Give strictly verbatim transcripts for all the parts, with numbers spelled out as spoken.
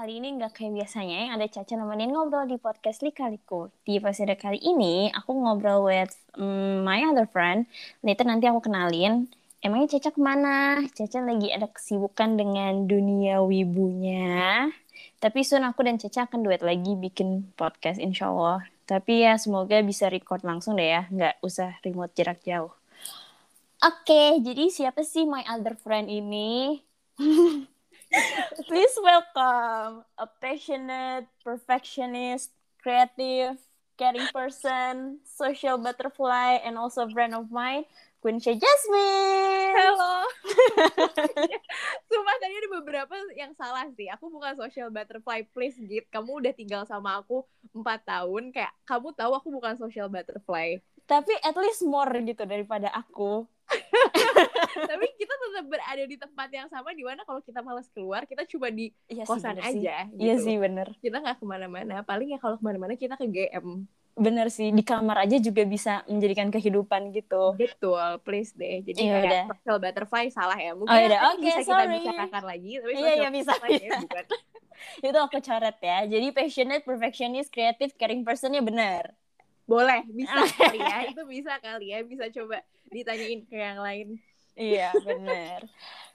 kali ini nggak kayak biasanya yang ada Caca nemenin ngobrol di podcast Lika Liku. Di episode kali ini, aku ngobrol with um, my other friend. Later nanti aku kenalin. Emangnya Caca kemana? Caca lagi ada kesibukan dengan dunia wibunya. Tapi soon aku dan Caca akan duet lagi bikin podcast insya Allah. Tapi ya semoga bisa record langsung deh ya, nggak usah remote jarak jauh. Oke, okay, jadi siapa sih my other friend ini? Please welcome a passionate, perfectionist, creative, caring person, social butterfly, and also friend of mine, Quinsha Jasmine. Hello. Sumpah tadi ada beberapa yang salah sih. Aku bukan social butterfly, please Git. Kamu udah tinggal sama aku empat tahun, kayak kamu tahu aku bukan social butterfly. Tapi at least more gitu daripada aku. Tapi kita tetap berada di tempat yang sama, di mana kalau kita malas keluar kita cuma di ya kosan sih, aja sih. Gitu. Iya sih bener. Kita nggak kemana-mana. Paling ya kalau kemana-mana kita ke G M. Bener sih, di kamar aja juga bisa menjadikan kehidupan gitu. Betul, please deh. Jadi ya, kayak social butterfly salah ya. Mungkin oh, ya, okay, bisa sorry. Kita bicarakan lagi. Tapi iya iya bisa. Ya, bukan. Itu aku coret ya. Jadi passionate, perfectionist, creative, caring personnya bener. Boleh, bisa kali ya. Itu bisa kali ya. Bisa coba ditanyain ke yang lain. Iya, benar.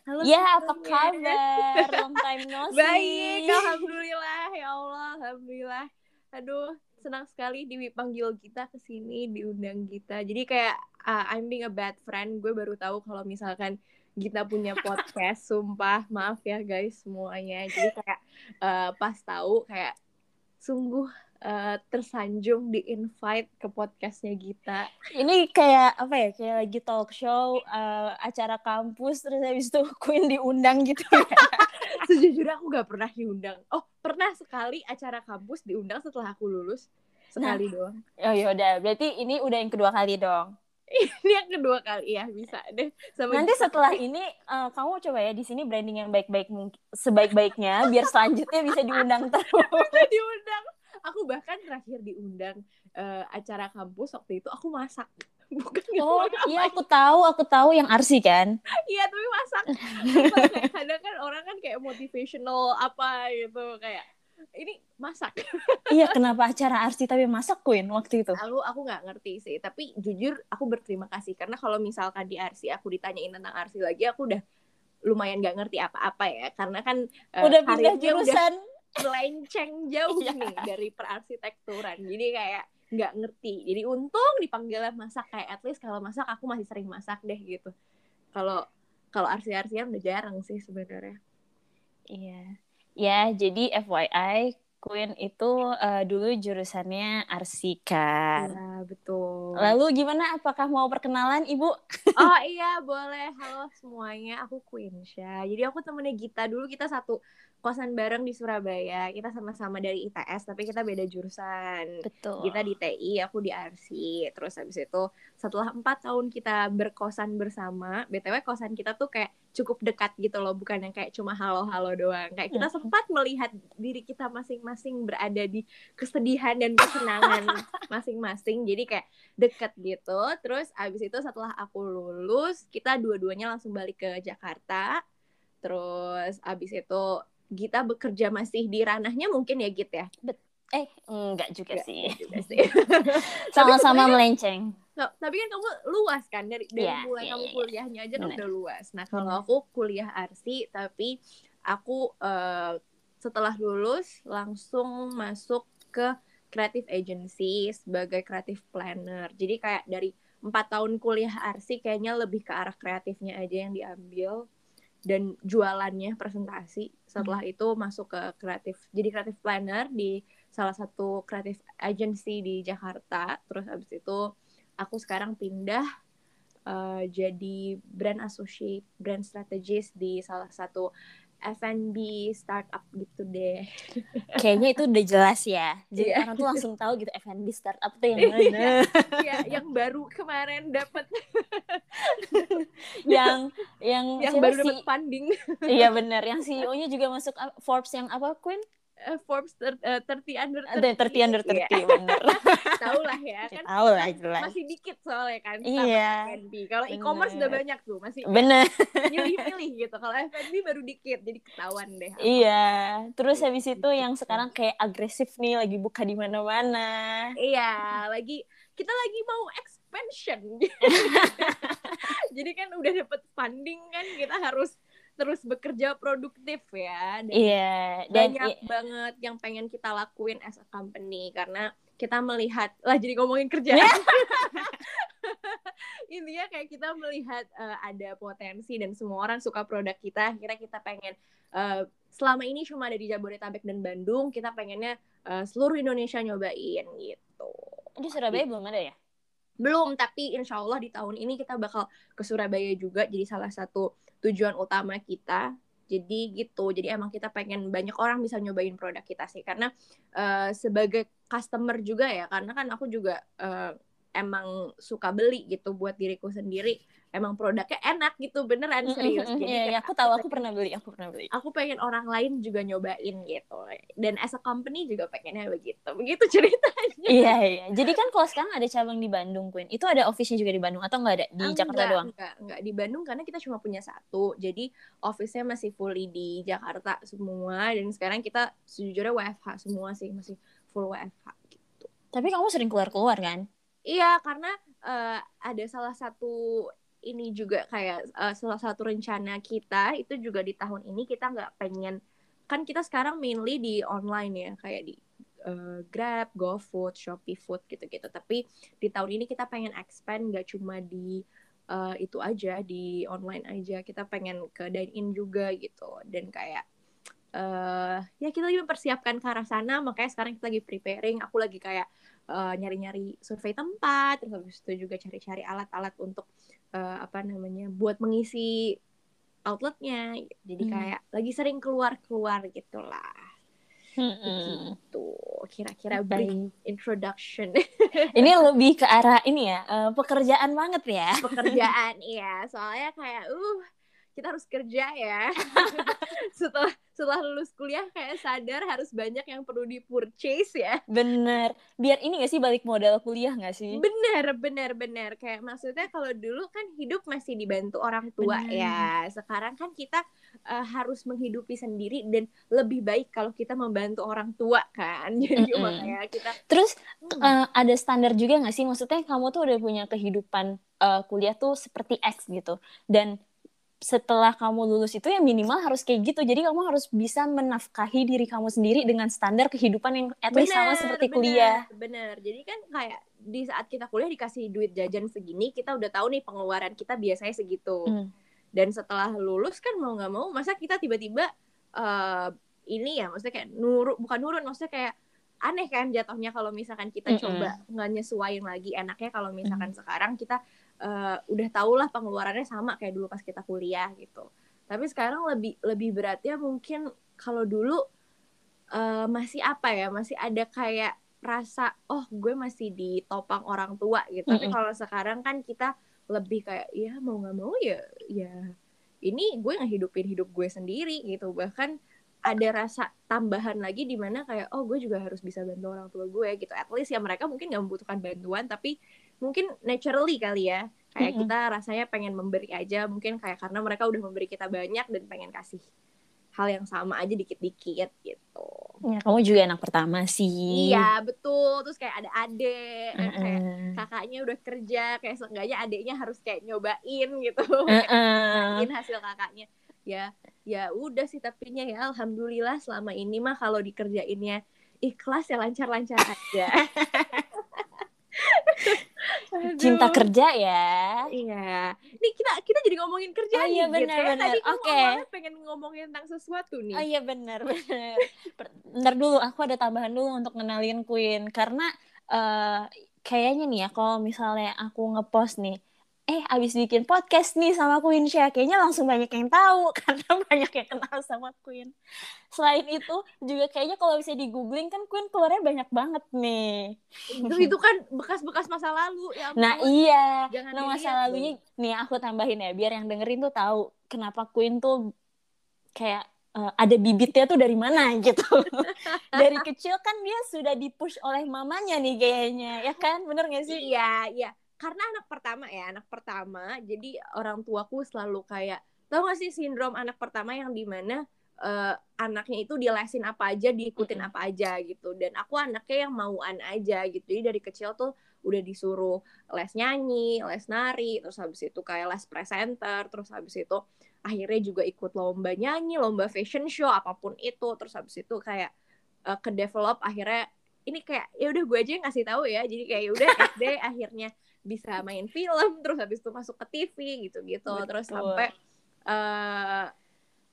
Halo. Ya, apa kabar? Long time no see. Baik, alhamdulillah. Ya Allah, alhamdulillah. Aduh, senang sekali dipanggil Gita ke sini, diundang Gita. Jadi kayak uh, I'm being a bad friend. Gue baru tahu kalau misalkan Gita punya podcast, sumpah. Maaf ya guys semuanya. Jadi kayak uh, pas tahu kayak sungguh Uh, tersanjung di invite ke podcastnya Gita. Ini kayak apa ya, kayak lagi talk show uh, acara kampus terus habis itu Queen diundang gitu ya. Sejujurnya aku gak pernah diundang. Oh pernah sekali acara kampus diundang setelah aku lulus. Sekali nah, doang. Oh yaudah berarti ini udah yang kedua kali dong. Ini yang kedua kali ya, bisa deh. Sama nanti Gita. Setelah ini uh, kamu coba ya di sini branding yang baik-baik mungkin, sebaik-baiknya biar selanjutnya bisa diundang terus. Bisa diundang. Aku bahkan terakhir diundang uh, acara kampus waktu itu aku masak. Bukan oh iya aku tahu aku tahu yang R C kan. Iya tapi masak. Kadang kan orang kan kayak motivational apa gitu kayak. Ini masak. Iya, kenapa acara Arsi tapi masak Queen waktu itu? Aku aku nggak ngerti sih, tapi jujur aku berterima kasih karena kalau misalkan di Arsi aku ditanyain tentang Arsi lagi aku udah lumayan nggak ngerti apa-apa ya karena kan udah uh, pindah jurusan, melenceng jauh nih dari perarsitekturan. Jadi kayak nggak ngerti. Jadi untung dipanggil masak kayak at least kalau masak aku masih sering masak deh gitu. Kalau kalau Arsi-Arsian udah jarang sih sebenarnya. Iya. Ya, jadi F Y I, Queen itu uh, dulu jurusannya R C kan. Ya, betul. Lalu gimana? Apakah mau perkenalan, Ibu? Oh iya, boleh. Halo semuanya, aku Quinsha. Jadi aku temennya Gita. Dulu kita satu kosan bareng di Surabaya. Kita sama-sama dari I T S, tapi kita beda jurusan. Betul. Gita di T I, aku di R C. Terus habis itu, setelah empat tahun kita berkosan bersama, B T W kosan kita tuh kayak cukup dekat gitu loh, bukan yang kayak cuma halo-halo doang. Kayak kita sempat melihat diri kita masing-masing berada di kesedihan dan kesenangan masing-masing. Jadi kayak deket gitu. Terus abis itu setelah aku lulus, kita dua-duanya langsung balik ke Jakarta. Terus abis itu Gita bekerja masih di ranahnya mungkin ya Git ya? Bet- eh, enggak juga enggak, sih. Enggak juga sih. Sama-sama tapi, melenceng. No, tapi kan kamu luas kan dari dari yeah, mulai yeah, kamu kuliahnya aja yeah. udah luas. Nah kalau hmm. aku kuliah Arsi tapi aku uh, setelah lulus langsung masuk ke creative agency sebagai creative planner. Jadi kayak dari empat tahun kuliah Arsi kayaknya lebih ke arah kreatifnya aja yang diambil dan jualannya presentasi. Setelah hmm. itu masuk ke kreatif. Jadi creative planner di salah satu creative agency di Jakarta. Terus abis itu aku sekarang pindah uh, jadi brand associate, brand strategist di salah satu F and B startup gitu deh. Kayaknya itu udah jelas ya. Jadi yeah. orang tuh langsung tahu gitu F and B startup tuh yang mana. Iya, yang baru kemarin dapat yang yang yang baru dapat funding. Iya benar, yang C E O-nya juga masuk Forbes yang apa Queen? uh, Forbes ter, uh, thirty under thirty, yeah. Bener. Tahu lah ya kan. Tahu lah, jelas. Masih dikit soalnya kan. Iya. Kalau e-commerce udah banyak tuh, masih bener pilih-pilih gitu. Kalau F and B baru dikit, jadi ketahuan deh. Apa. Iya. Terus habis itu yang sekarang kayak agresif nih, lagi buka di mana-mana. Iya, lagi kita lagi mau expansion. Jadi kan udah dapet funding kan, kita harus terus bekerja produktif ya. Dan yeah, dan banyak yeah. banget yang pengen kita lakuin as a company, karena kita melihat lah, jadi ngomongin kerja. Yeah. Intinya kayak kita melihat uh, ada potensi dan semua orang suka produk kita. Akhirnya kita pengen uh, selama ini cuma ada di Jabodetabek dan Bandung, kita pengennya uh, seluruh Indonesia nyobain gitu. Di Surabaya belum ada ya? Belum, tapi insya Allah di tahun ini kita bakal ke Surabaya juga, jadi salah satu tujuan utama kita. Jadi gitu, jadi emang kita pengen banyak orang bisa nyobain produk kita sih. Karena uh, sebagai customer juga ya, karena kan aku juga uh, emang suka beli gitu buat diriku sendiri. Emang produknya enak gitu, beneran serius. Mm-hmm, jadi iya, aku tahu, aku pengen, pernah beli, aku pernah beli. Aku pengen orang lain juga nyobain gitu. Dan as a company juga pengennya begitu. Begitu ceritanya. Iya, iya. Jadi kan kalau sekarang ada cabang di Bandung, Queen. Itu ada office-nya juga di Bandung atau nggak ada? Di ah, Jakarta enggak, doang? Enggak, enggak. Di Bandung karena kita cuma punya satu. Jadi office-nya masih fully di Jakarta semua. Dan sekarang kita sejujurnya W F H semua sih. Masih full W F H gitu. Tapi kamu sering keluar-keluar kan? Iya, karena uh, ada salah satu ini juga kayak uh, salah satu rencana kita itu juga di tahun ini kita nggak pengen, kan kita sekarang mainly di online ya, kayak di uh, Grab, GoFood, ShopeeFood gitu-gitu. Tapi di tahun ini kita pengen expand, nggak cuma di uh, itu aja, di online aja. Kita pengen ke dine-in juga gitu. Dan kayak uh, ya kita lagi mempersiapkan ke arah sana, makanya sekarang kita lagi preparing. Aku lagi kayak Uh, nyari-nyari survei tempat, terus habis itu juga cari-cari alat-alat untuk uh, apa namanya buat mengisi outletnya. Jadi hmm. kayak lagi sering keluar-keluar gitulah. Hmm. Gitu. Kira-kira brief introduction. Ini lebih ke arah ini ya, uh, pekerjaan banget ya. Pekerjaan iya, soalnya kayak uh kita harus kerja ya. setelah setelah lulus kuliah kayak sadar harus banyak yang perlu di purchase ya. Bener. Biar ini nggak sih balik modal kuliah nggak sih? Bener, bener, bener. Kayak maksudnya kalau dulu kan hidup masih dibantu orang tua. Bener. Ya. Sekarang kan kita uh, harus menghidupi sendiri, dan lebih baik kalau kita membantu orang tua kan. Jadi mm-hmm. makanya kita. Terus hmm. uh, ada standar juga nggak sih? Maksudnya kamu tuh udah punya kehidupan uh, kuliah tuh seperti X gitu, dan setelah kamu lulus itu ya minimal harus kayak gitu. Jadi kamu harus bisa menafkahi diri kamu sendiri dengan standar kehidupan yang at least sama seperti bener, kuliah. Bener, jadi kan kayak di saat kita kuliah dikasih duit jajan segini, kita udah tahu nih pengeluaran kita biasanya segitu. Hmm. Dan setelah lulus kan mau gak mau, masa kita tiba-tiba uh, ini ya, maksudnya kayak nurun, bukan nurun, maksudnya kayak aneh kan jatuhnya kalau misalkan kita mm-hmm. coba nggak nyesuain lagi. Enaknya kalau misalkan mm-hmm. sekarang kita uh, udah tau lah pengeluarannya sama kayak dulu pas kita kuliah gitu. Tapi sekarang lebih lebih beratnya mungkin kalau dulu uh, masih apa ya, masih ada kayak rasa oh gue masih ditopang orang tua gitu. Mm-hmm. Tapi kalau sekarang kan kita lebih kayak ya mau nggak mau ya ya ini gue ngehidupin hidup gue sendiri gitu. Bahkan ada rasa tambahan lagi di mana kayak oh gue juga harus bisa bantu orang tua gue gitu. At least ya mereka mungkin nggak membutuhkan bantuan, tapi mungkin naturally kali ya kayak mm-hmm. kita rasanya pengen memberi aja, mungkin kayak karena mereka udah memberi kita banyak dan pengen kasih hal yang sama aja dikit-dikit gitu. Ya, kamu juga anak pertama sih. Iya, betul. Terus kayak ada adik, mm-hmm. kayak kakaknya udah kerja, kayak seenggaknya adiknya harus kayak nyobain gitu. Nyobain mm-hmm. hasil kakaknya. Ya, ya udah sih tapinya ya alhamdulillah selama ini mah kalau dikerjainnya ikhlas ya lancar-lancar aja. Cinta kerja ya. Iya. Ini kita kita jadi ngomongin kerja oh, nih. Iya benar gitu. Benar. Oke. Okay. Pengen ngomongin tentang sesuatu nih. Oh iya benar benar. Bentar dulu, aku ada tambahan dulu untuk ngenalin Queen, karena uh, kayaknya nih ya kalau misalnya aku ngepost nih eh abis bikin podcast nih sama Quinsha, kayaknya langsung banyak yang tahu karena banyak yang kenal sama Queen. Selain itu juga kayaknya kalau bisa di googling kan Queen keluarnya banyak banget nih. Itu itu kan bekas-bekas masa lalu ya. Nah aku, iya. Nah masa lalunya nih aku tambahin ya biar yang dengerin tuh tahu kenapa Queen tuh kayak uh, ada bibitnya tuh dari mana gitu. Dari kecil kan dia sudah dipush oleh mamanya nih kayaknya, ya kan, bener nggak sih? Iya, iya. Karena anak pertama ya, anak pertama. Jadi orang tuaku selalu kayak, tau gak sih sindrom anak pertama yang dimana uh, anaknya itu dilesin apa aja, diikutin mm-hmm. apa aja gitu. Dan aku anaknya yang mauan aja gitu. Jadi dari kecil tuh udah disuruh les nyanyi, les nari, terus habis itu kayak les presenter, terus habis itu akhirnya juga ikut lomba nyanyi, lomba fashion show, apapun itu. Terus habis itu kayak uh, ke develop akhirnya ini kayak ya udah gue aja yang ngasih tahu ya. Jadi kayak udah S D akhirnya bisa main film, terus habis itu masuk ke T V gitu-gitu. Betul. Terus sampai uh,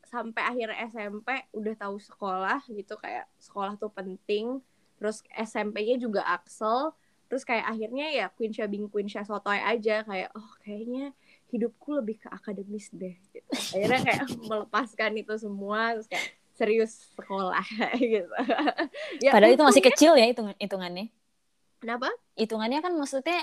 sampai akhir S M P udah tahu sekolah gitu, kayak sekolah tuh penting. Terus S M P-nya juga Axel. Terus kayak akhirnya ya Quinsha Bing Quinsha Sotoy aja, kayak oh kayaknya hidupku lebih ke akademis deh gitu. Akhirnya kayak melepaskan itu semua, terus kayak serius sekolah gitu. Ya, padahal itu masih kecil ya hitung hitungannya. Kenapa? Hitungannya kan maksudnya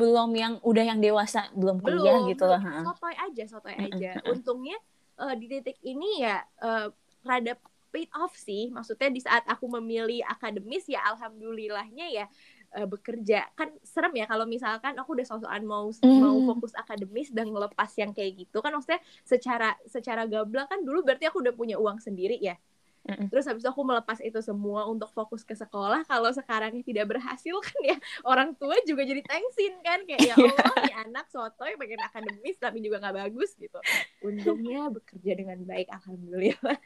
belum yang udah yang dewasa, belum kuliah belum, gitu loh. Sotoy aja, sotoy aja. Untungnya uh, di titik ini ya uh, rada paid off sih. Maksudnya di saat aku memilih akademis ya alhamdulillahnya ya uh, bekerja. Kan serem ya kalau misalkan aku udah sosokan mau mm. mau fokus akademis dan ngelepas yang kayak gitu. Kan maksudnya secara secara gabla kan dulu berarti aku udah punya uang sendiri ya. Terus habis itu aku melepas itu semua untuk fokus ke sekolah. Kalau sekarang tidak berhasil kan ya orang tua juga jadi thanksin kan, kayak ya Allah nih anak sotoy pengen akademis tapi juga gak bagus gitu. Untungnya bekerja dengan baik alhamdulillah.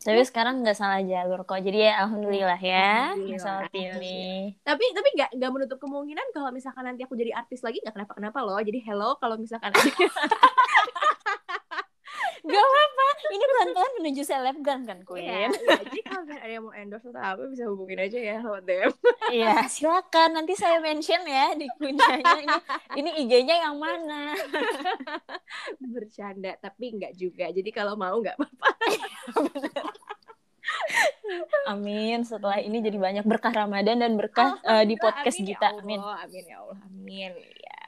Tapi sekarang gak salah jalur kok. Jadi ya alhamdulillah ya, alhamdulillah. Gak salah pilih. Tapi tapi gak, gak menutup kemungkinan kalau misalkan nanti aku jadi artis lagi gak kenapa-kenapa loh. Jadi hello kalau misalkan gak apa-apa, ini pelan-pelan menuju selebgram kan Queen. Yeah, iya. Jadi kalau ada yang mau endorse atau apa bisa hubungin aja ya sama D M. Iya silakan, nanti saya mention ya di kuncinya ini ini I G-nya yang mana. Bercanda tapi nggak juga, jadi kalau mau nggak apa-apa. Amin, setelah ini jadi banyak berkah Ramadan dan berkah uh, di podcast amin, Gita. Ya Allah, amin. Amin ya Allah, amin ya.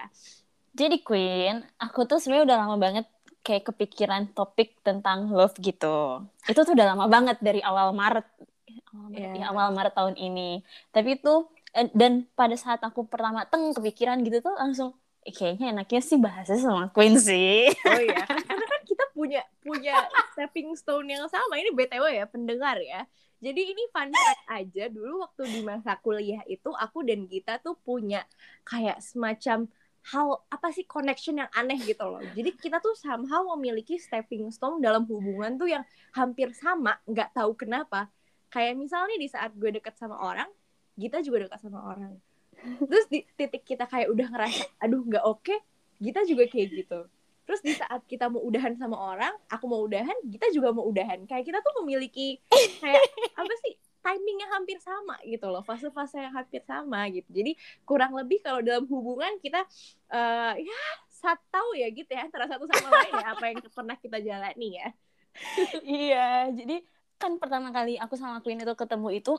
Jadi Queen, aku tuh sebenarnya udah lama banget kayak kepikiran topik tentang love gitu. Itu tuh udah lama banget dari awal Maret, awal Maret yeah. ya awal Maret tahun ini. Tapi itu dan pada saat aku pertama teng kepikiran gitu tuh langsung eh, kayaknya enaknya sih bahasnya sama Queen sih. Oh iya. Karena kan kita punya punya stepping stone yang sama. Ini B T W ya pendengar ya. Jadi ini fun fact aja, dulu waktu di masa kuliah itu aku dan Gita tuh punya kayak semacam how apa sih connection yang aneh gitu loh. Jadi kita tuh somehow memiliki stepping stone dalam hubungan tuh yang hampir sama, nggak tahu kenapa. Kayak misalnya di saat gue deket sama orang, Gita juga deket sama orang. Terus di titik kita kayak udah ngerasa aduh nggak oke, Gita juga kayak gitu. Terus di saat kita mau udahan sama orang, aku mau udahan, Gita juga mau udahan. Kayak kita tuh memiliki kayak apa sih, timingnya hampir sama gitu loh, fase-fase yang hampir sama gitu. Jadi kurang lebih kalau dalam hubungan kita uh, ya satau ya gitu ya antara satu sama lain ya apa yang pernah kita jalani ya. Iya, jadi kan pertama kali aku sama Queen itu ketemu itu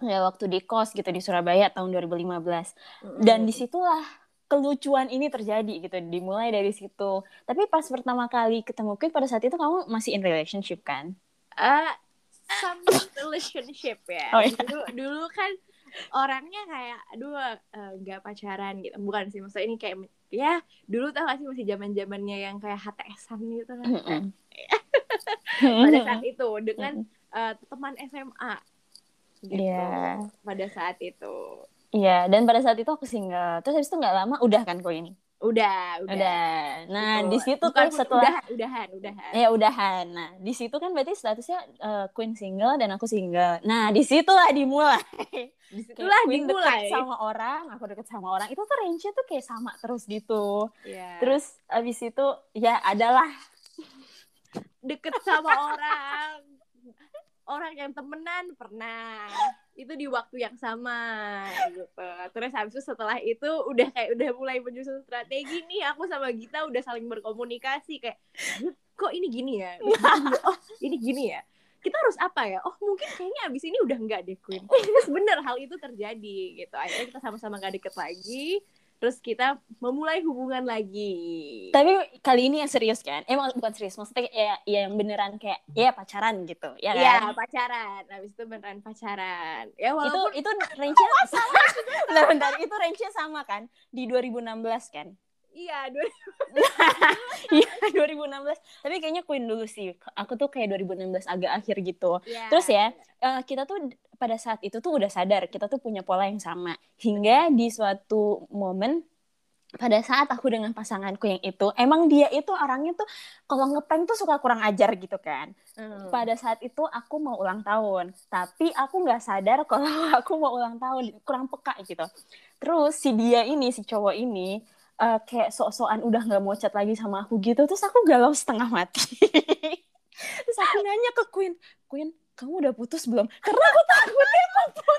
ya waktu di kos gitu di Surabaya tahun dua ribu lima belas. Dan disitulah kelucuan ini terjadi gitu, dimulai dari situ. Tapi pas pertama kali ketemu Queen pada saat itu kamu masih in relationship kan? Uh, some relationship ya. Oh, iya. Dulu dulu kan orangnya kayak aduh nggak uh, pacaran gitu. Bukan sih, maksudnya ini kayak ya dulu tau gak sih masih zaman-zamannya yang kayak H T S-an gitu kan. Mm-hmm. Pada saat itu dengan uh, teman S M A gitu. Yeah. Pada saat itu. Iya, yeah, dan pada saat itu aku single. Terus habis itu nggak lama udah kan kok ini. Udah, udah, udah. Nah, gitu. Di situ kan setelah udahan, udahan, udahan. Ya udahan. Nah, di situ kan berarti statusnya uh, Queen single dan aku single. Nah, di situlah dimulai. Di situlah dimulai. Deket sama orang, aku deket sama orang. Itu tuh range-nya tuh kayak sama terus gitu. Yeah. Terus abis itu ya adalah deket sama orang. Orang yang temenan pernah, itu di waktu yang sama gitu. Terus habis itu setelah itu udah kayak udah mulai menyusun strategi nih, aku sama Gita udah saling berkomunikasi kayak kok ini gini ya, oh ini gini ya, kita harus apa ya, oh mungkin kayaknya abis ini udah enggak deh Queen. Terus bener hal itu terjadi gitu, akhirnya kita sama-sama gak deket lagi. Terus kita memulai hubungan lagi. Tapi kali ini yang serius kan? Eh bukan serius, maksudnya ya, ya yang beneran kayak ya pacaran gitu. Iya kan? Ya, pacaran. Habis itu beneran pacaran. Ya walaupun itu, itu range-nya oh, sama. Bentar-bentar, itu range-nya sama kan? Di dua ribu enam belas kan? Iya, dua ribu enam belas. dua ribu enam belas. Tapi kayaknya Queen dulu sih. Aku tuh kayak dua ribu enam belas agak akhir gitu. Yeah. Terus ya, uh, kita tuh pada saat itu tuh udah sadar kita tuh punya pola yang sama. Hingga di suatu momen pada saat aku dengan pasanganku yang itu, emang dia itu orangnya tuh kalau ngeprank tuh suka kurang ajar gitu kan. Hmm. Pada saat itu aku mau ulang tahun, tapi aku nggak sadar kalau aku mau ulang tahun, kurang peka gitu. Terus si dia ini, si cowok ini uh, kayak sok-sokan udah nggak mau chat lagi sama aku gitu. Terus aku galau setengah mati. Terus aku nanya ke Queen, Queen, kamu udah putus belum? Karena aku takutnya mau putus.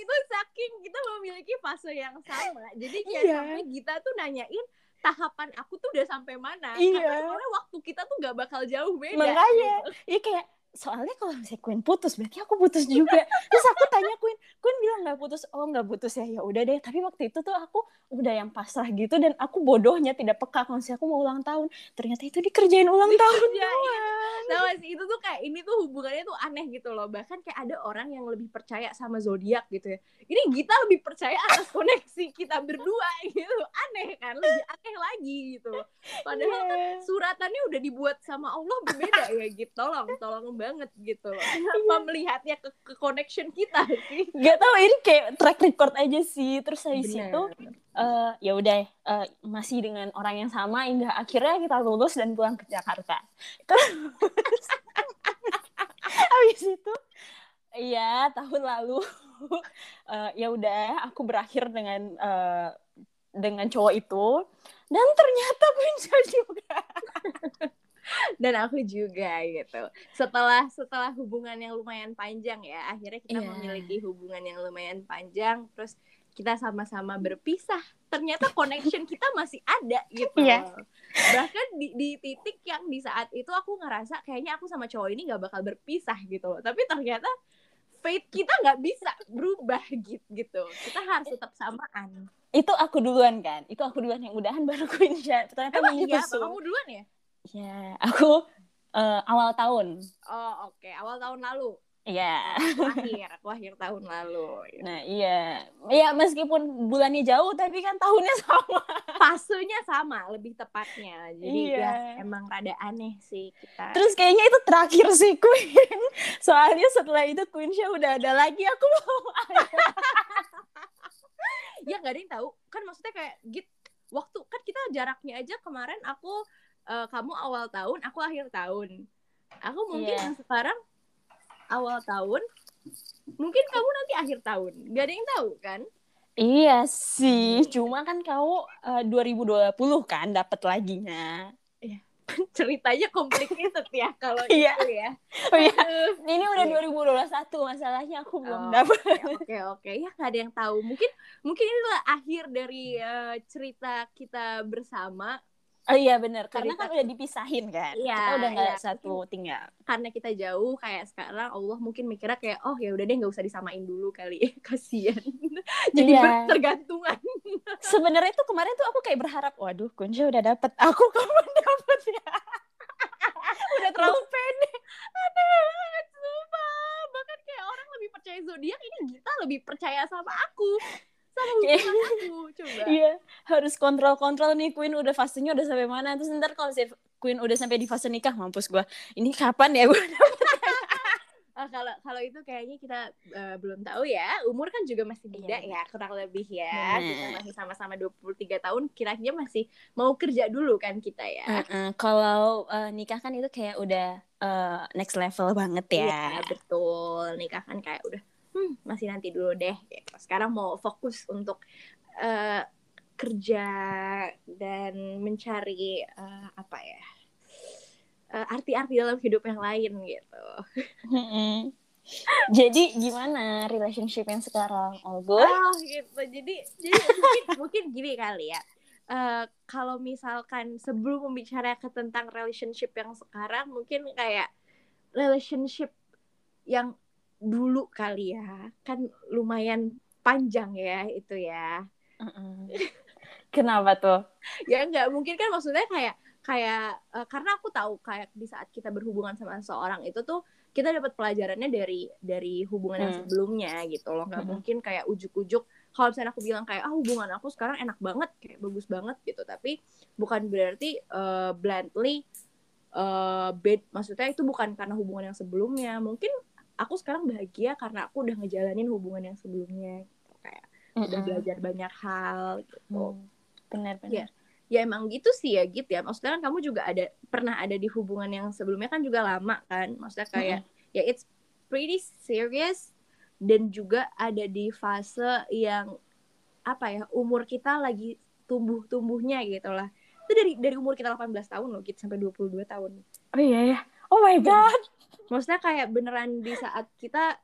Itu saking kita memiliki fase yang sama. Jadi kayak yeah. sampai Gita tuh nanyain tahapan aku tuh udah sampai mana. Yeah. Karena waktu kita tuh gak bakal jauh beda. Makanya, iya kayak soalnya kalau misalnya Queen putus, berarti aku putus juga. Terus aku tanya Queen, Queen bilang nggak putus, oh nggak putus ya, ya udah deh. Tapi waktu itu tuh aku udah yang pasrah gitu dan aku bodohnya tidak peka kalau misalnya aku mau ulang tahun. Ternyata itu dikerjain ulang tahun. Nah, itu tuh kayak ini tuh hubungannya tuh aneh gitu loh. Bahkan kayak ada orang yang lebih percaya sama zodiak gitu ya. Ini Gita lebih percaya atas koneksi kita berdua gitu. Aneh kan, lebih aneh lagi gitu. Padahal yeah. kan suratannya udah dibuat sama Allah berbeda ya gitu. Tolong, tolong banget gitu loh. Kenapa melihatnya ke, ke connection kita sih? Gak tau, ini kayak track record aja sih. Terus dari situ uh, ya udah uh, masih dengan orang yang sama hingga akhirnya kita lulus dan pulang ke Jakarta. Terus habis itu ya tahun lalu uh, ya udah aku berakhir dengan uh, dengan cowok itu dan ternyata Quinsha juga. Dan aku juga gitu. Setelah setelah hubungan yang lumayan panjang ya, akhirnya kita yeah. memiliki hubungan yang lumayan panjang. Terus kita sama-sama berpisah. Ternyata connection kita masih ada gitu. Yeah. Bahkan di, di titik yang di saat itu aku ngerasa kayaknya aku sama cowok ini gak bakal berpisah gitu. Tapi ternyata fate kita gak bisa berubah gitu. Kita harus tetap samaan. Itu aku duluan kan? Itu aku duluan yang udahan baru Quinsha. Ternyata emang iya, kamu duluan ya? Ya, aku uh, awal tahun. Oh, oke. Okay. Awal tahun lalu. Iya. Akhir, aku akhir tahun lalu. Nah, iya. Ya, meskipun bulannya jauh, tapi kan tahunnya sama. Fasenya sama, lebih tepatnya. Jadi, iya. ya, emang rada aneh sih kita. Terus kayaknya itu terakhir sih, Queen. Soalnya setelah itu, Quinsha udah ada lagi, aku mau ada. Ya, gak ada yang tahu. Kan maksudnya kayak, git, waktu, kan kita jaraknya aja kemarin aku... Uh, kamu awal tahun, aku akhir tahun. Aku mungkin yeah. yang sekarang awal tahun, mungkin kamu nanti akhir tahun. Gak ada yang tahu kan? Iya sih, cuma kan kau uh, dua ribu dua puluh kan dapat laginya. Iya. Ceritanya complicated ya kalau yeah. itu ya. Oh, iya. Ini udah dua ribu dua puluh satu masalahnya aku belum oh, dapat. Oke okay, oke okay, okay. Ya nggak ada yang tahu. Mungkin mungkin inilah akhir dari uh, cerita kita bersama. Oh iya benar, karena kan udah dipisahin kan, ya, kita udah nggak ya. satu tinggal. Karena kita jauh, kayak sekarang Allah mungkin mikirnya kayak, oh ya udah deh nggak usah disamain dulu kali, kasian. Jadi ya. Tergantungan. Sebenarnya tuh kemarin tuh aku kayak berharap, waduh Quinsha udah dapet, aku kapan dapet ya? Udah terlalu pendek. Aduh, sumpah. Bahkan kayak orang lebih percaya zodiak ini kita lebih percaya sama aku. Aku, coba. Iya, harus kontrol-kontrol nih Queen udah fasenya udah sampai mana. Terus ntar kalau si Queen udah sampai di fase nikah, mampus gue. Ini kapan ya gue? Kalau kalau itu kayaknya kita uh, belum tahu ya. Umur kan juga masih beda ya, kurang lebih ya. Hmm. Kita masih sama-sama dua puluh tiga tahun, kira-kira masih mau kerja dulu kan kita ya. Uh-uh. Kalau uh, nikah kan itu kayak udah uh, next level banget ya. Iya, betul. Nikah kan kayak udah Hmm, masih nanti dulu deh. Sekarang mau fokus untuk uh, kerja dan mencari uh, apa ya uh, arti-arti dalam hidup yang lain gitu. Jadi gimana relationship yang sekarang, all good? Oh gitu. Jadi jadi mungkin mungkin gini kali ya. Uh, kalau misalkan sebelum membicarakan tentang relationship yang sekarang, mungkin kayak relationship yang dulu kali ya, kan lumayan panjang ya itu ya. Uh-uh. Kenapa tuh? Ya nggak mungkin kan, maksudnya kayak kayak uh, karena aku tahu kayak di saat kita berhubungan sama seseorang itu tuh kita dapat pelajarannya dari dari hubungan hmm. yang sebelumnya gitu loh. Nggak hmm. mungkin kayak ujuk-ujuk kalau misalnya aku bilang kayak ah hubungan aku sekarang enak banget kayak bagus banget gitu, tapi bukan berarti uh, bluntly uh, bad, maksudnya itu bukan karena hubungan yang sebelumnya. Mungkin aku sekarang bahagia karena aku udah ngejalanin hubungan yang sebelumnya gitu, kayak mm-hmm. udah belajar banyak hal gitu. Hmm. Benar-benar. Ya, ya emang gitu sih ya gitu ya. Maksudnya kan kamu juga ada pernah ada di hubungan yang sebelumnya kan juga lama kan. Maksudnya kayak mm-hmm. ya it's pretty serious, dan juga ada di fase yang apa ya, umur kita lagi tumbuh-tumbuhnya gitu lah. Itu dari dari umur kita delapan belas tahun loh gitu sampai dua puluh dua tahun. Oh iya ya. Oh my god. Maksudnya kayak beneran di saat kita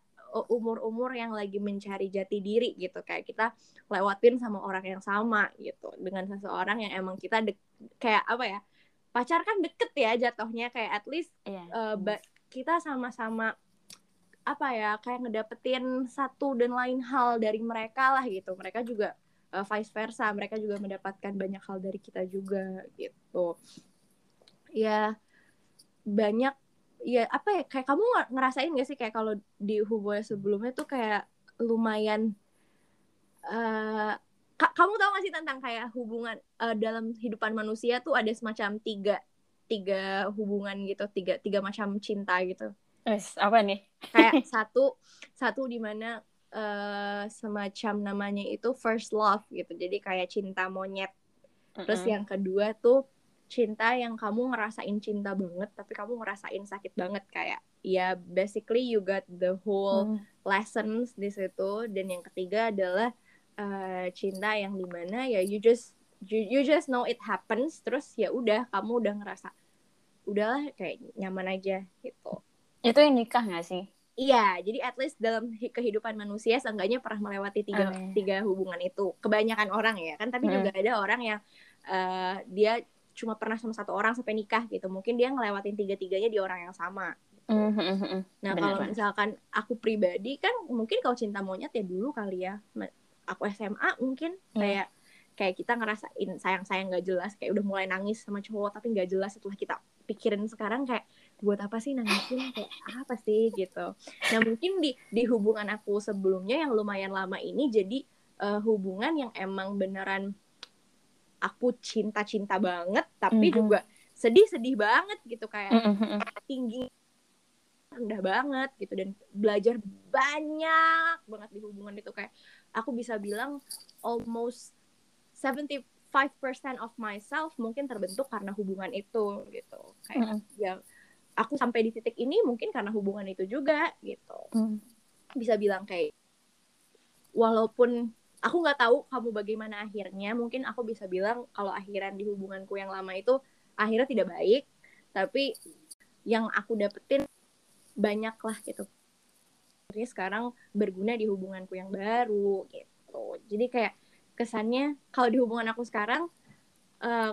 umur-umur yang lagi mencari jati diri gitu, kayak kita lewatin sama orang yang sama gitu, dengan seseorang yang emang kita de- kayak apa ya, pacar kan deket ya jatuhnya, kayak at least yeah. uh, ba- kita sama-sama apa ya, kayak ngedapetin satu dan lain hal dari mereka lah gitu. Mereka juga uh, vice versa, mereka juga mendapatkan banyak hal dari kita juga gitu. Ya banyak. Ya apa ya, kayak kamu ngerasain gak sih kayak kalau di hubungan sebelumnya tuh kayak lumayan uh, ka- kamu tahu gak sih tentang kayak hubungan uh, dalam kehidupan manusia tuh ada semacam tiga tiga hubungan gitu, tiga tiga macam cinta gitu. Yes, apa nih? Kayak satu satu dimana uh, semacam namanya itu first love gitu, jadi kayak cinta monyet. Terus mm-hmm. yang kedua tuh cinta yang kamu ngerasain cinta banget tapi kamu ngerasain sakit banget, kayak ya basically you got the whole hmm. lessons di situ. Dan yang ketiga adalah uh, cinta yang dimana ya you just you, you just know it happens, terus ya udah kamu udah ngerasa udahlah kayak nyaman aja gitu. Itu yang nikah nggak sih? Iya, jadi at least dalam kehidupan manusia seenggaknya pernah melewati tiga Amin. tiga hubungan itu, kebanyakan orang ya kan, tapi hmm. juga ada orang yang uh, dia cuma pernah sama satu orang sampai nikah gitu. Mungkin dia ngelewatin tiga-tiganya di orang yang sama gitu. mm-hmm. Nah kalau misalkan aku pribadi kan mungkin kalau cinta monyet ya dulu kali ya, aku S M A mungkin mm. kayak kayak kita ngerasain sayang-sayang gak jelas, kayak udah mulai nangis sama cowok tapi gak jelas. Setelah kita pikirin sekarang kayak buat apa sih nangisin, kayak apa sih gitu. Nah mungkin di, di hubungan aku sebelumnya yang lumayan lama ini jadi uh, hubungan yang emang beneran aku cinta-cinta banget, tapi mm-hmm. juga sedih-sedih banget gitu, kayak mm-hmm. tinggi rendah banget gitu, dan belajar banyak banget di hubungan itu. Kayak aku bisa bilang almost seventy-five percent of myself mungkin terbentuk karena hubungan itu gitu. Kayak mm-hmm. ya aku sampai di titik ini mungkin karena hubungan itu juga gitu. Mm. Bisa bilang kayak walaupun aku nggak tahu kamu bagaimana akhirnya, mungkin aku bisa bilang kalau akhiran di hubunganku yang lama itu akhirnya tidak baik, tapi yang aku dapetin banyak lah gitu. Jadi sekarang berguna di hubunganku yang baru gitu. Jadi kayak kesannya kalau di hubungan aku sekarang uh,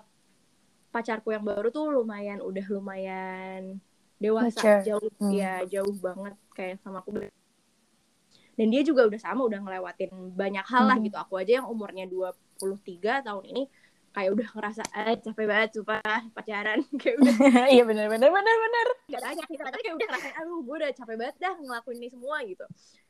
pacarku yang baru tuh lumayan udah lumayan dewasa, Mature. jauh hmm. ya jauh banget kayak sama aku. Dan dia juga udah sama, udah ngelewatin banyak hal lah hmm. gitu. Aku aja yang umurnya dua puluh tiga tahun ini kayak udah ngerasa eh capek banget sumpah pacaran kayak udah. Iya benar benar benar benar. Enggak tanya kita kayak udah ngerasa aduh gue udah capek banget dah ngelakuin ini semua gitu.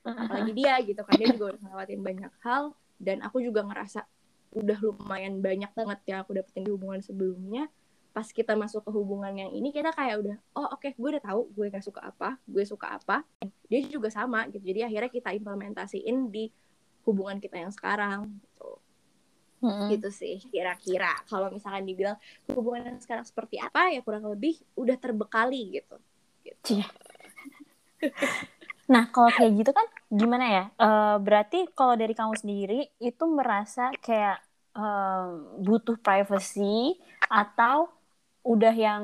Apalagi dia gitu kan, dia juga udah ngelewatin banyak hal, dan aku juga ngerasa udah lumayan banyak banget yang aku dapetin di hubungan sebelumnya. Pas kita masuk ke hubungan yang ini kita kayak udah oh oke okay, gue udah tahu gue nggak suka apa, gue suka apa, dia juga sama gitu. Jadi akhirnya kita implementasiin di hubungan kita yang sekarang gitu. hmm. Gitu sih kira-kira kalau misalkan dibilang hubungan yang sekarang seperti apa, ya kurang lebih udah terbekali gitu, gitu. Nah kalau kayak gitu kan gimana ya, uh, berarti kalau dari kamu sendiri itu merasa kayak uh, butuh privacy atau udah yang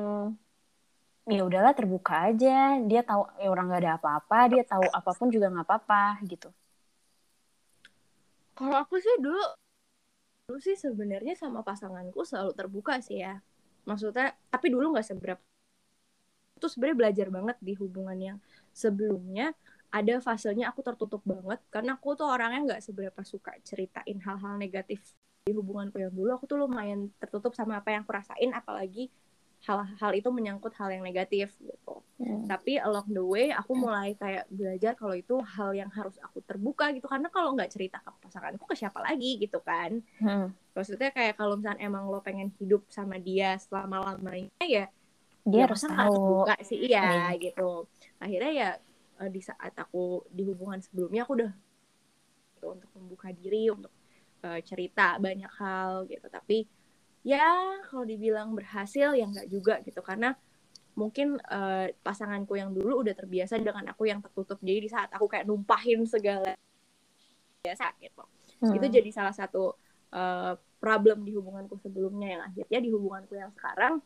ya udahlah terbuka aja, dia tahu ya orang nggak ada apa-apa, dia tahu apapun juga nggak apa-apa gitu? Kalau aku sih dulu dulu sih sebenarnya sama pasanganku selalu terbuka sih ya, maksudnya tapi dulu nggak seberapa. Itu sebenarnya belajar banget di hubungan yang sebelumnya, ada fasenya aku tertutup banget karena aku tuh orangnya nggak seberapa suka ceritain hal-hal negatif di hubunganku yang dulu, aku tuh lumayan tertutup sama apa yang aku rasain, apalagi hal-hal itu menyangkut hal yang negatif gitu. Hmm. Tapi along the way aku mulai kayak belajar kalau itu hal yang harus aku terbuka gitu, karena kalau nggak cerita ke pasanganku ke siapa lagi gitu kan. Hmm. Maksudnya kayak kalau misalnya emang lo pengen hidup sama dia selama-lamanya ya dia ya harus terbuka sih iya hmm. gitu. Akhirnya ya di saat aku di hubungan sebelumnya aku udah gitu, untuk membuka diri untuk uh, cerita banyak hal gitu, tapi ya kalau dibilang berhasil ya nggak juga gitu, karena mungkin uh, pasanganku yang dulu udah terbiasa dengan aku yang tertutup, jadi di saat aku kayak numpahin segala biasa gitu hmm. itu jadi salah satu uh, problem di hubunganku sebelumnya yang akhirnya di hubunganku yang sekarang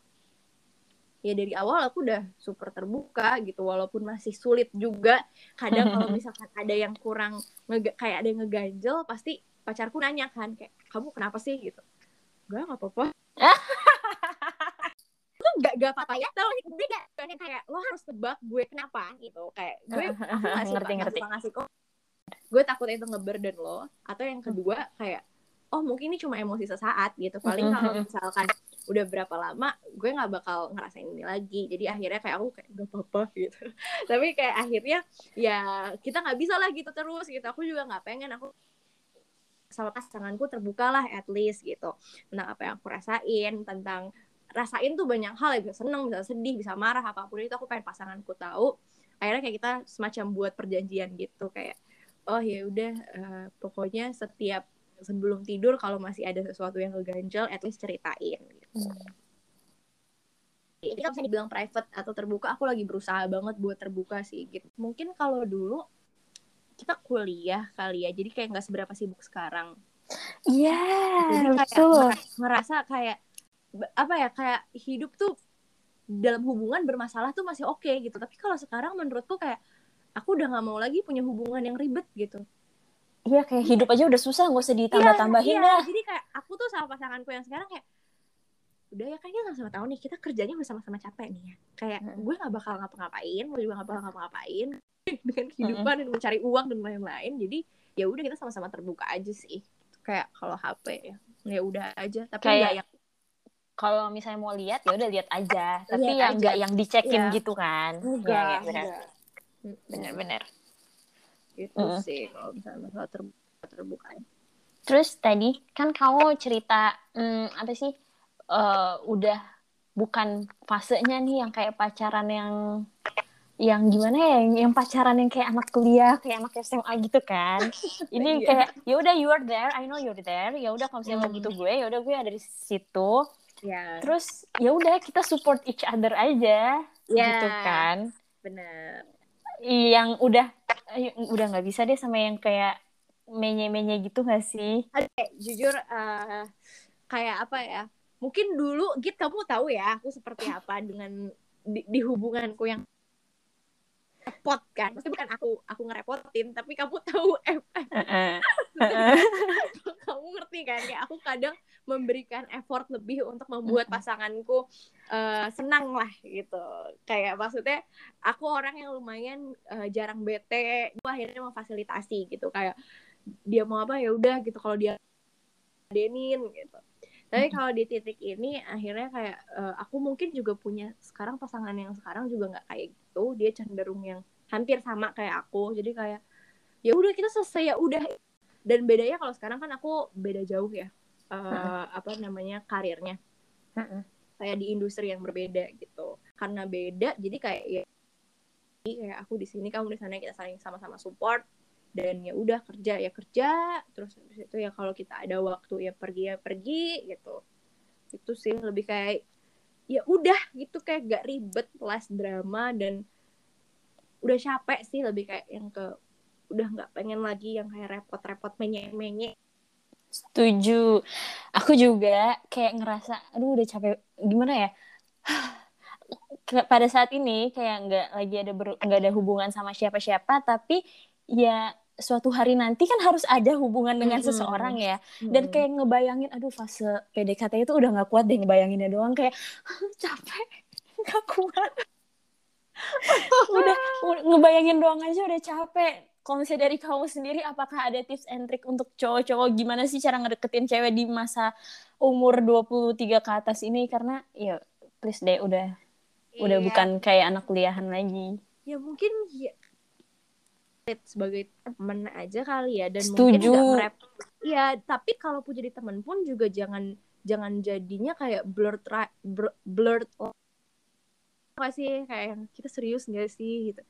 ya dari awal aku udah super terbuka gitu, walaupun masih sulit juga kadang kalau misalkan ada yang kurang nge- kayak ada yang ngeganjel pasti pacarku nanya kan kayak kamu kenapa sih gitu. Enggak, enggak apa-apa. Itu enggak, enggak apa-apa ya. Tau, gue gak, kayak, lo harus tebak gue kenapa gitu. Kayak, gue, aku gak suka, gak suka ngasih kok. Gue takut itu ngeburden lo. Atau yang kedua, kayak, oh mungkin ini cuma emosi sesaat gitu. Paling kalau misalkan udah berapa lama, gue gak bakal ngerasain ini lagi. Jadi akhirnya kayak, aku kayak, gak apa-apa gitu. Tapi kayak akhirnya, ya kita gak bisa lah gitu terus gitu. Aku juga gak pengen, aku... sama pasanganku terbukalah at least gitu tentang apa yang aku rasain, tentang rasain tuh banyak hal ya, bisa seneng, bisa sedih, bisa marah, apapun itu aku pengen pasanganku tahu. Akhirnya kayak kita semacam buat perjanjian gitu kayak oh ya udah uh, pokoknya setiap sebelum tidur kalau masih ada sesuatu yang ngeganjel at least ceritain gitu. Jadi kalau bisa dibilang private atau terbuka, aku lagi berusaha banget buat terbuka sih gitu. Mungkin kalau dulu kita kuliah kali ya, jadi kayak nggak seberapa sibuk sekarang. Iya, yeah, betul. Merasa kayak apa ya, kayak hidup tuh dalam hubungan bermasalah tuh masih oke okay, gitu. Tapi kalau sekarang menurutku kayak aku udah nggak mau lagi punya hubungan yang ribet gitu. Iya, yeah, kayak hidup aja udah susah, nggak usah ditambah-tambahin yeah, yeah. lah. Jadi kayak aku tuh sama pasanganku yang sekarang kayak udah ya kayaknya sama-sama tahu nih kita kerjanya udah sama-sama capek nih ya. Kayak hmm. gue nggak bakal ngapa-ngapain, gue juga nggak bakal ngapa-ngapain. Dengan kehidupan mm-hmm. dan mencari uang dan lain-lain, jadi ya udah kita sama-sama terbuka aja sih. Kayak kalau H P ya, ya udah aja. Tapi kayak yang... kalau misalnya mau lihat ya udah lihat aja, tapi lihat yang nggak yang dicekin ya. Gitu kan? Enggak, ya, ya, benar-benar. Gitu mm-hmm. sih kalau misalnya masalah terbuka terbuka. Terus tadi kan kamu cerita hmm, apa sih? Uh, udah bukan fasenya nih yang kayak pacaran yang yang gimana ya, yang pacaran yang kayak anak kuliah, kayak anak S M A gitu kan. Ini yeah. kayak ya udah you are there, I know you're there. Ya udah kalau misalnya mm. gitu gue, ya udah gue ada di situ. Yeah. Terus ya udah kita support each other aja, yeah. gitu kan. Benar. Yang udah udah nggak bisa deh sama yang kayak menye-menye gitu nggak sih? Oke, jujur uh, kayak apa ya? Mungkin dulu Git kamu tahu ya aku seperti apa dengan di, di hubunganku yang repot kan, maksudnya bukan aku aku ngerepotin, tapi kamu tahu effort. Uh-uh. Uh-uh. Kamu ngerti kan, kayak aku kadang memberikan effort lebih untuk membuat pasanganku uh, senang lah gitu. Kayak maksudnya aku orang yang lumayan uh, jarang bete, aku akhirnya memfasilitasi gitu. Kayak dia mau apa ya udah gitu, kalau dia denin gitu. Tapi kalau di titik ini akhirnya kayak uh, aku mungkin juga punya sekarang pasangan yang sekarang juga nggak kayak gitu, dia cenderung yang hampir sama kayak aku, jadi kayak ya udah kita selesai ya udah. Dan bedanya kalau sekarang kan aku beda jauh ya uh, uh-uh. apa namanya karirnya uh-uh. kayak di industri yang berbeda gitu, karena beda jadi kayak ya kayak aku di sini kamu di sana, kita saling sama-sama support. Dan ya udah kerja ya kerja, terus habis itu ya kalau kita ada waktu ya pergi ya pergi gitu. Itu sih lebih kayak ya udah gitu, kayak gak ribet, less drama, dan udah capek sih lebih kayak yang ke udah gak pengen lagi yang kayak repot-repot menye-menye. Setuju. Aku juga kayak ngerasa aduh udah capek gimana ya? Pada saat ini kayak gak lagi ada ber, gak ada hubungan sama siapa-siapa, tapi ya suatu hari nanti kan harus ada hubungan dengan mm-hmm. seseorang ya. Dan kayak ngebayangin aduh fase P D K T itu udah gak kuat deh ngebayanginnya doang. Kayak capek, gak kuat. Udah ngebayangin doang aja udah capek. Kalau misalnya dari kamu sendiri, apakah ada tips and trick untuk cowok-cowok gimana sih cara ngedeketin cewek di masa umur dua puluh tiga ke atas ini? Karena ya please deh, udah iya. udah bukan kayak anak kuliahan lagi. Ya mungkin ya, sebagai teman aja kali ya, dan setuju. Mungkin enggak merep. Ya, tapi kalaupun jadi teman pun juga jangan jangan jadinya kayak blur tra- blur blur apa sih, kayak kita serius enggak sih gitu.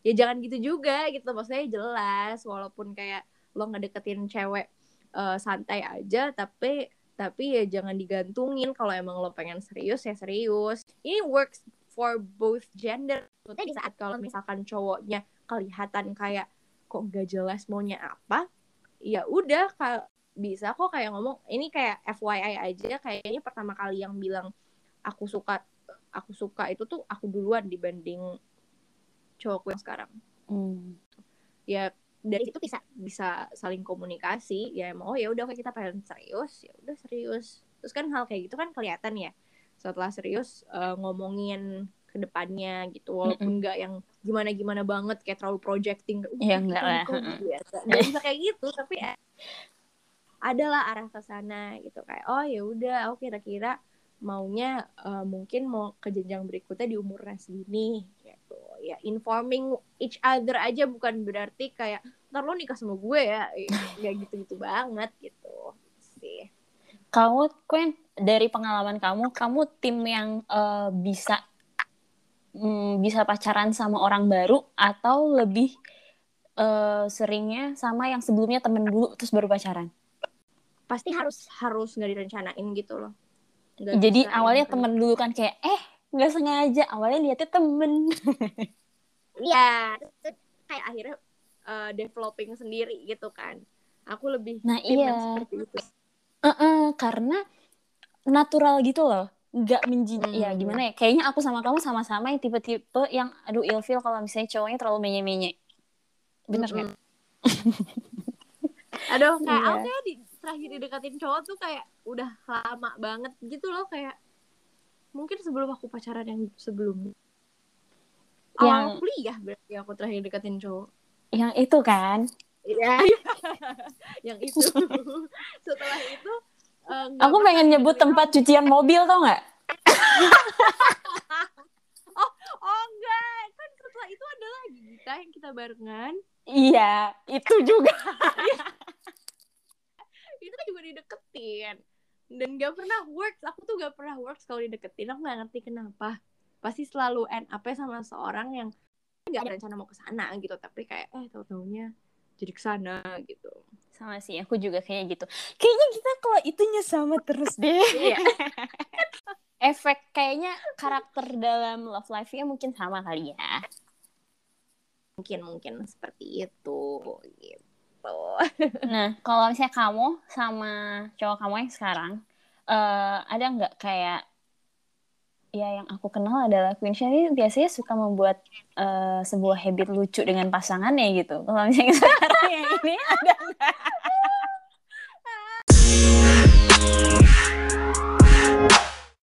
Ya jangan gitu juga gitu, maksudnya jelas walaupun kayak lo ngedeketin cewek uh, santai aja, tapi tapi ya jangan digantungin. Kalau emang lo pengen serius ya serius. Ini works for both gender. Nah, di saat kalau misalkan cowoknya kelihatan kayak kok nggak jelas maunya apa, ya udah kal- bisa kok kayak ngomong. Ini kayak F Y I aja, kayaknya pertama kali yang bilang aku suka aku suka itu tuh aku duluan dibanding cowokku yang sekarang. Hmm. Ya dari itu bisa bisa saling komunikasi. Ya mau, oh ya udah kita pengen serius, ya udah serius. Terus kan hal kayak gitu kan kelihatan ya. Setelah serius uh, ngomongin ke depannya gitu, walaupun mm-hmm. enggak yang gimana-gimana banget kayak terlalu projecting. Iya enggak lah. Enggak bisa kayak gitu, tapi eh, adalah arah ke sana gitu kayak oh ya udah aku kira-kira maunya uh, mungkin mau ke jenjang berikutnya di umurnya segini gitu. Ya informing each other aja, bukan berarti kayak ntar lo nikah sama gue ya, nggak gitu-gitu banget gitu sih. Kamu Quinn, dari pengalaman kamu, kamu tim yang uh, bisa mm, bisa pacaran sama orang baru atau lebih uh, seringnya sama yang sebelumnya temen dulu terus baru pacaran? Pasti harus harus nggak direncanain gitu loh. Gak jadi awalnya gitu. Temen dulu kan kayak eh nggak sengaja, awalnya liatnya temen. Iya, kayak akhirnya uh, developing sendiri gitu kan. Aku lebih nah, tim iya. yang seperti itu. Uh-uh, karena natural gitu loh, nggak menjijik. Hmm. Ya gimana ya? Kayaknya aku sama kamu sama-sama yang tipe-tipe yang aduh ilfil kalau misalnya cowoknya terlalu menye-menye. Bener nggak? Mm-hmm. Aduh, kayak aku iya. di terakhir didekatin cowok tuh kayak udah lama banget gitu loh, kayak. Mungkin sebelum aku pacaran yang sebelumnya. Awal yang... kuliah berarti aku terakhir deketin cowok. Yang itu kan? Iya. Yang itu. Setelah itu. Uh, aku pengen nyebut tempat cucian mobil tau gak? oh, oh enggak. Kan setelah itu ada lagi Gita yang kita barengan. Iya. Itu juga. Itu kan juga dideketin. Dan gak pernah works, aku tuh gak pernah works kalau dideketin, aku gak ngerti kenapa. Pasti selalu end up-nya sama seorang yang gak ada rencana mau kesana gitu, tapi kayak eh tau-taunya jadi kesana gitu. Sama sih, aku juga kayaknya gitu. Kayaknya kita kalau itunya sama terus deh. Efek kayaknya karakter dalam love life-nya mungkin sama kali ya. Mungkin-mungkin seperti itu gitu. Nah, kalau misalnya kamu sama cowok kamu yang sekarang uh, ada nggak kayak ya yang aku kenal adalah Quinsha ini biasanya suka membuat uh, sebuah habit lucu dengan pasangannya gitu. Kalau misalnya sekarang yang ini ada nggak?